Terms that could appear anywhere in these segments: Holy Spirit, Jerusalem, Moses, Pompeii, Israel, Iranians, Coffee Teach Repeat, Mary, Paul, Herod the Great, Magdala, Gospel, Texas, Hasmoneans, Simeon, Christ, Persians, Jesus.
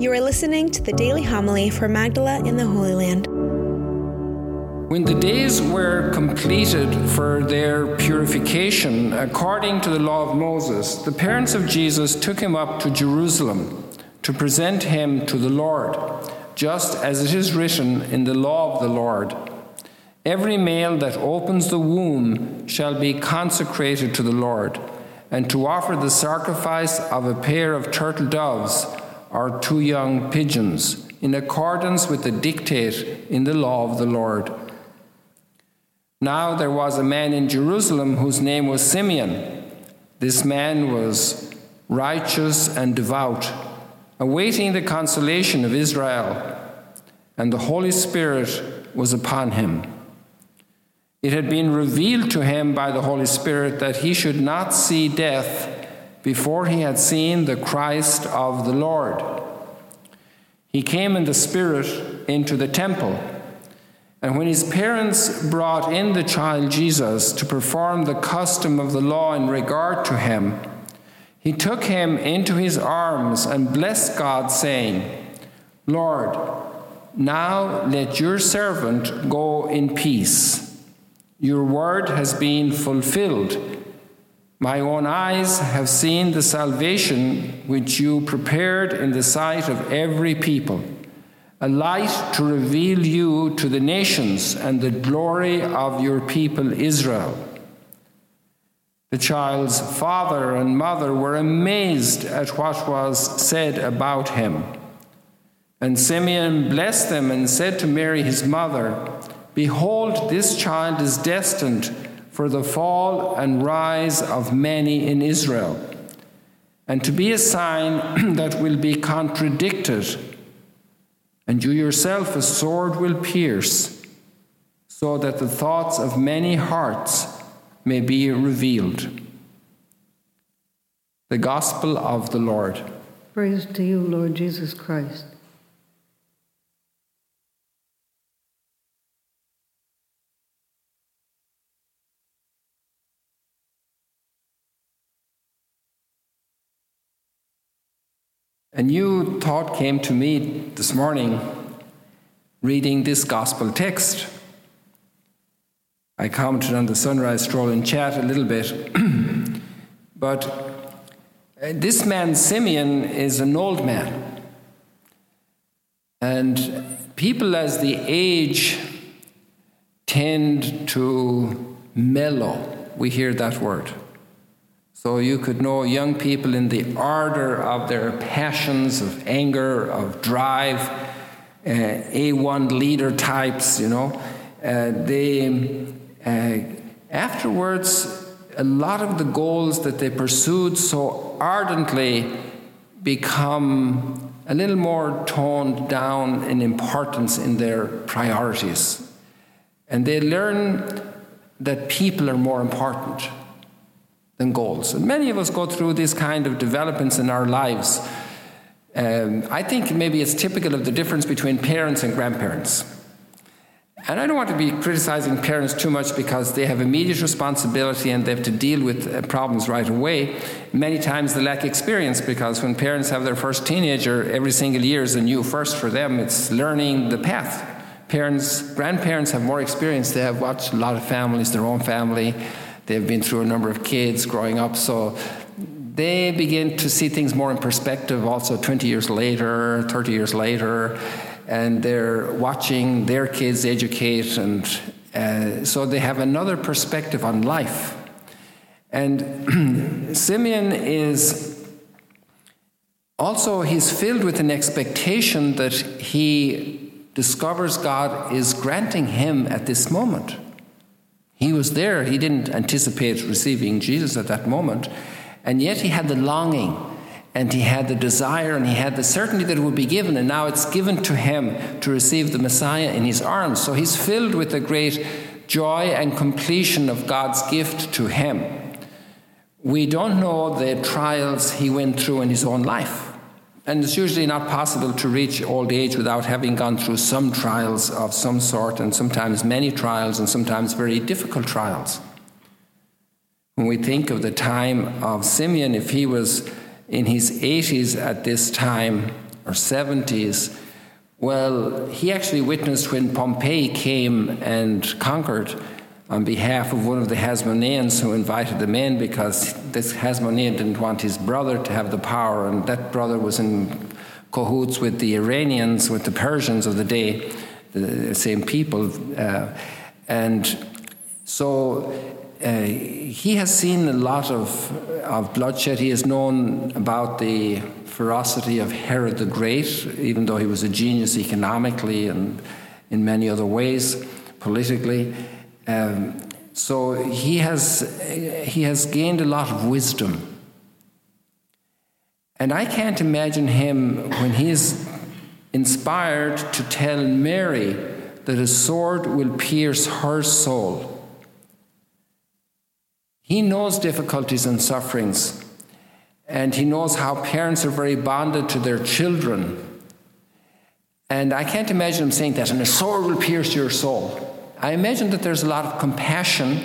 You are listening to the Daily Homily for Magdala in the Holy Land. When the days were completed for their purification, according to the law of Moses, the parents of Jesus took him up to Jerusalem to present him to the Lord, just as it is written in the law of the Lord. Every male that opens the womb shall be consecrated to the Lord, and to offer the sacrifice of a pair of turtle doves or two young pigeons, in accordance with the dictate in the law of the Lord. Now there was a man in Jerusalem whose name was Simeon. This man was righteous and devout, awaiting the consolation of Israel, and the Holy Spirit was upon him. It had been revealed to him by the Holy Spirit that he should not see death before he had seen the Christ of the Lord. He came in the Spirit into the temple, and when his parents brought in the child Jesus to perform the custom of the law in regard to him, he took him into his arms and blessed God, saying, "Lord, now let your servant go in peace. Your word has been fulfilled. My own eyes have seen the salvation which you prepared in the sight of every people, a light to reveal you to the nations and the glory of your people Israel." The child's father and mother were amazed at what was said about him. And Simeon blessed them and said to Mary his mother, "Behold, this child is destined for the fall and rise of many in Israel, and to be a sign that will be contradicted, and you yourself a sword will pierce, so that the thoughts of many hearts may be revealed." The Gospel of the Lord. Praise to you, Lord Jesus Christ. A new thought came to me this morning reading this gospel text. I commented on the sunrise stroll in chat a little bit. But this man, Simeon, is an old man. And people as the age tend to mellow. We hear that word. So you could know young people in the ardor of their passions, of anger, of drive, A1 leader types, Afterwards, a lot of the goals that they pursued so ardently become a little more toned down in importance in their priorities. And they learn that people are more important than goals. And many of us go through these kind of developments in our lives. I think maybe it's typical of the difference between parents and grandparents. And I don't want to be criticizing parents too much because they have immediate responsibility and they have to deal with problems right away. Many times they lack experience because when parents have their first teenager, every single year is a new first for them. It's learning the path. Grandparents have more experience. They have watched a lot of families, their own family. They've been through a number of kids growing up, so they begin to see things more in perspective also 20 years later, 30 years later, and they're watching their kids educate, and so they have another perspective on life. And Simeon is also, he's filled with an expectation that he discovers God is granting him at this moment. He was there. He didn't anticipate receiving Jesus at that moment. And yet he had the longing and he had the desire and he had the certainty that it would be given. And now it's given to him to receive the Messiah in his arms. So he's filled with a great joy and completion of God's gift to him. We don't know the trials he went through in his own life. And it's usually not possible to reach old age without having gone through some trials of some sort, and sometimes many trials, and sometimes very difficult trials. When we think of the time of Simeon, if he was in his 80s at this time, or 70s, well, he actually witnessed when Pompeii came and conquered on behalf of one of the Hasmoneans who invited them in, because this Hasmonean didn't want his brother to have the power, and that brother was in cahoots with the Iranians, with the Persians of the day, the same people. He has seen a lot of bloodshed. He has known about the ferocity of Herod the Great, even though he was a genius economically and in many other ways, politically. So he has gained a lot of wisdom. And I can't imagine him, when he is inspired to tell Mary that a sword will pierce her soul. He knows difficulties and sufferings, and he knows how parents are very bonded to their children. And I can't imagine him saying that, and a sword will pierce your soul. I imagine that there's a lot of compassion.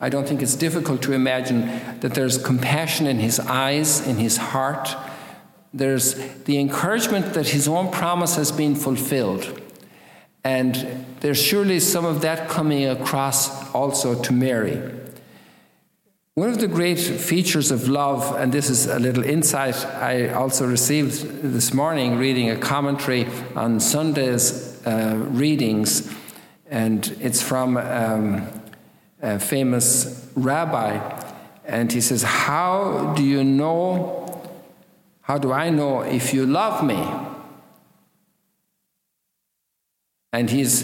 I don't think it's difficult to imagine that there's compassion in his eyes, in his heart. There's the encouragement that his own promise has been fulfilled. And there's surely some of that coming across also to Mary. One of the great features of love, and this is a little insight I also received this morning reading a commentary on Sunday's readings, and it's from a famous rabbi, and he says, how do I know if you love me? And he's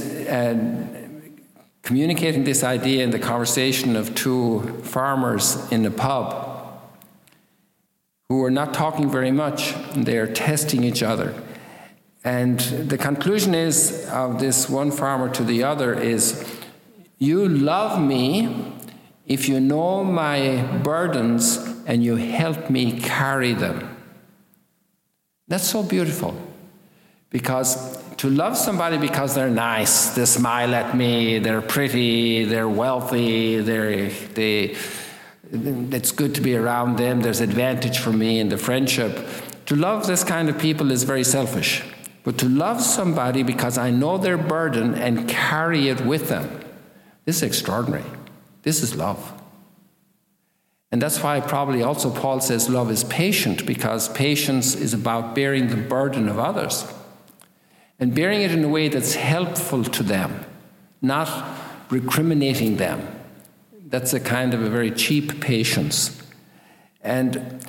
communicating this idea in the conversation of two farmers in a pub who are not talking very much. They are testing each other. And the conclusion is of this one farmer to the other is, you love me if you know my burdens and you help me carry them. That's so beautiful, because to love somebody because they're nice, they smile at me, they're pretty, they're wealthy, it's good to be around them, there's advantage for me in the friendship. To love this kind of people is very selfish. But to love somebody because I know their burden and carry it with them, this is extraordinary. This is love. And that's why probably also Paul says love is patient, because patience is about bearing the burden of others. And bearing it in a way that's helpful to them, not recriminating them. That's a kind of a very cheap patience. And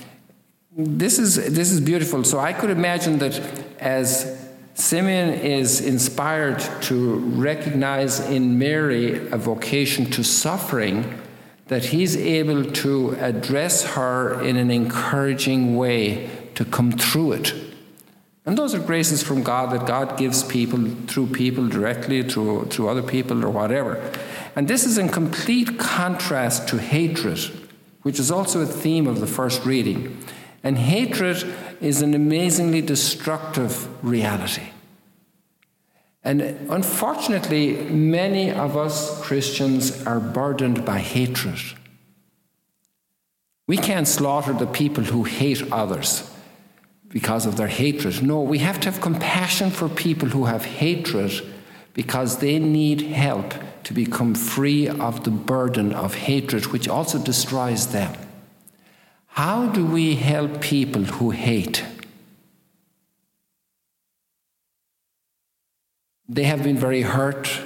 this is beautiful. So I could imagine that as Simeon is inspired to recognize in Mary a vocation to suffering, that he's able to address her in an encouraging way to come through it. And those are graces from God that God gives people, through people directly, through other people or whatever. And this is in complete contrast to hatred, which is also a theme of the first reading. And hatred is an amazingly destructive reality. And unfortunately, many of us Christians are burdened by hatred. We can't slaughter the people who hate others because of their hatred. No, we have to have compassion for people who have hatred, because they need help to become free of the burden of hatred, which also destroys them. How do we help people who hate? They have been very hurt.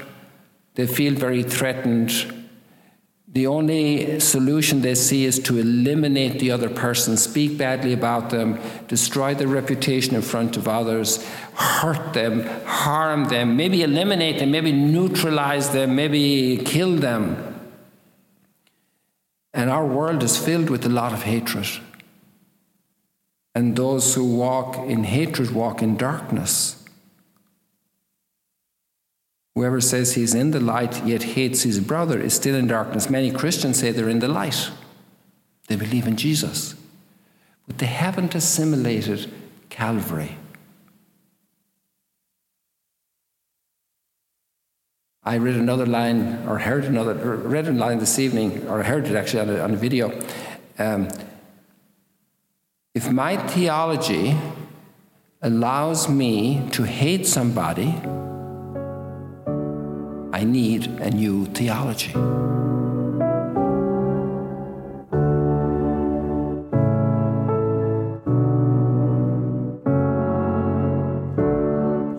They feel very threatened. The only solution they see is to eliminate the other person, speak badly about them, destroy their reputation in front of others, hurt them, harm them, maybe eliminate them, maybe neutralize them, maybe kill them. And our world is filled with a lot of hatred. And those who walk in hatred walk in darkness. Whoever says he's in the light yet hates his brother is still in darkness. Many Christians say they're in the light. They believe in Jesus. But they haven't assimilated Calvary. I read another line, or heard another, read a line this evening, or heard it actually on a video. If my theology allows me to hate somebody, I need a new theology.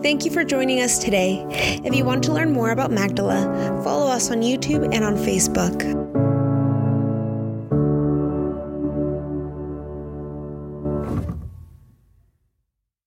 Thank you for joining us today. If you want to learn more about Magdala, follow us on YouTube and on Facebook.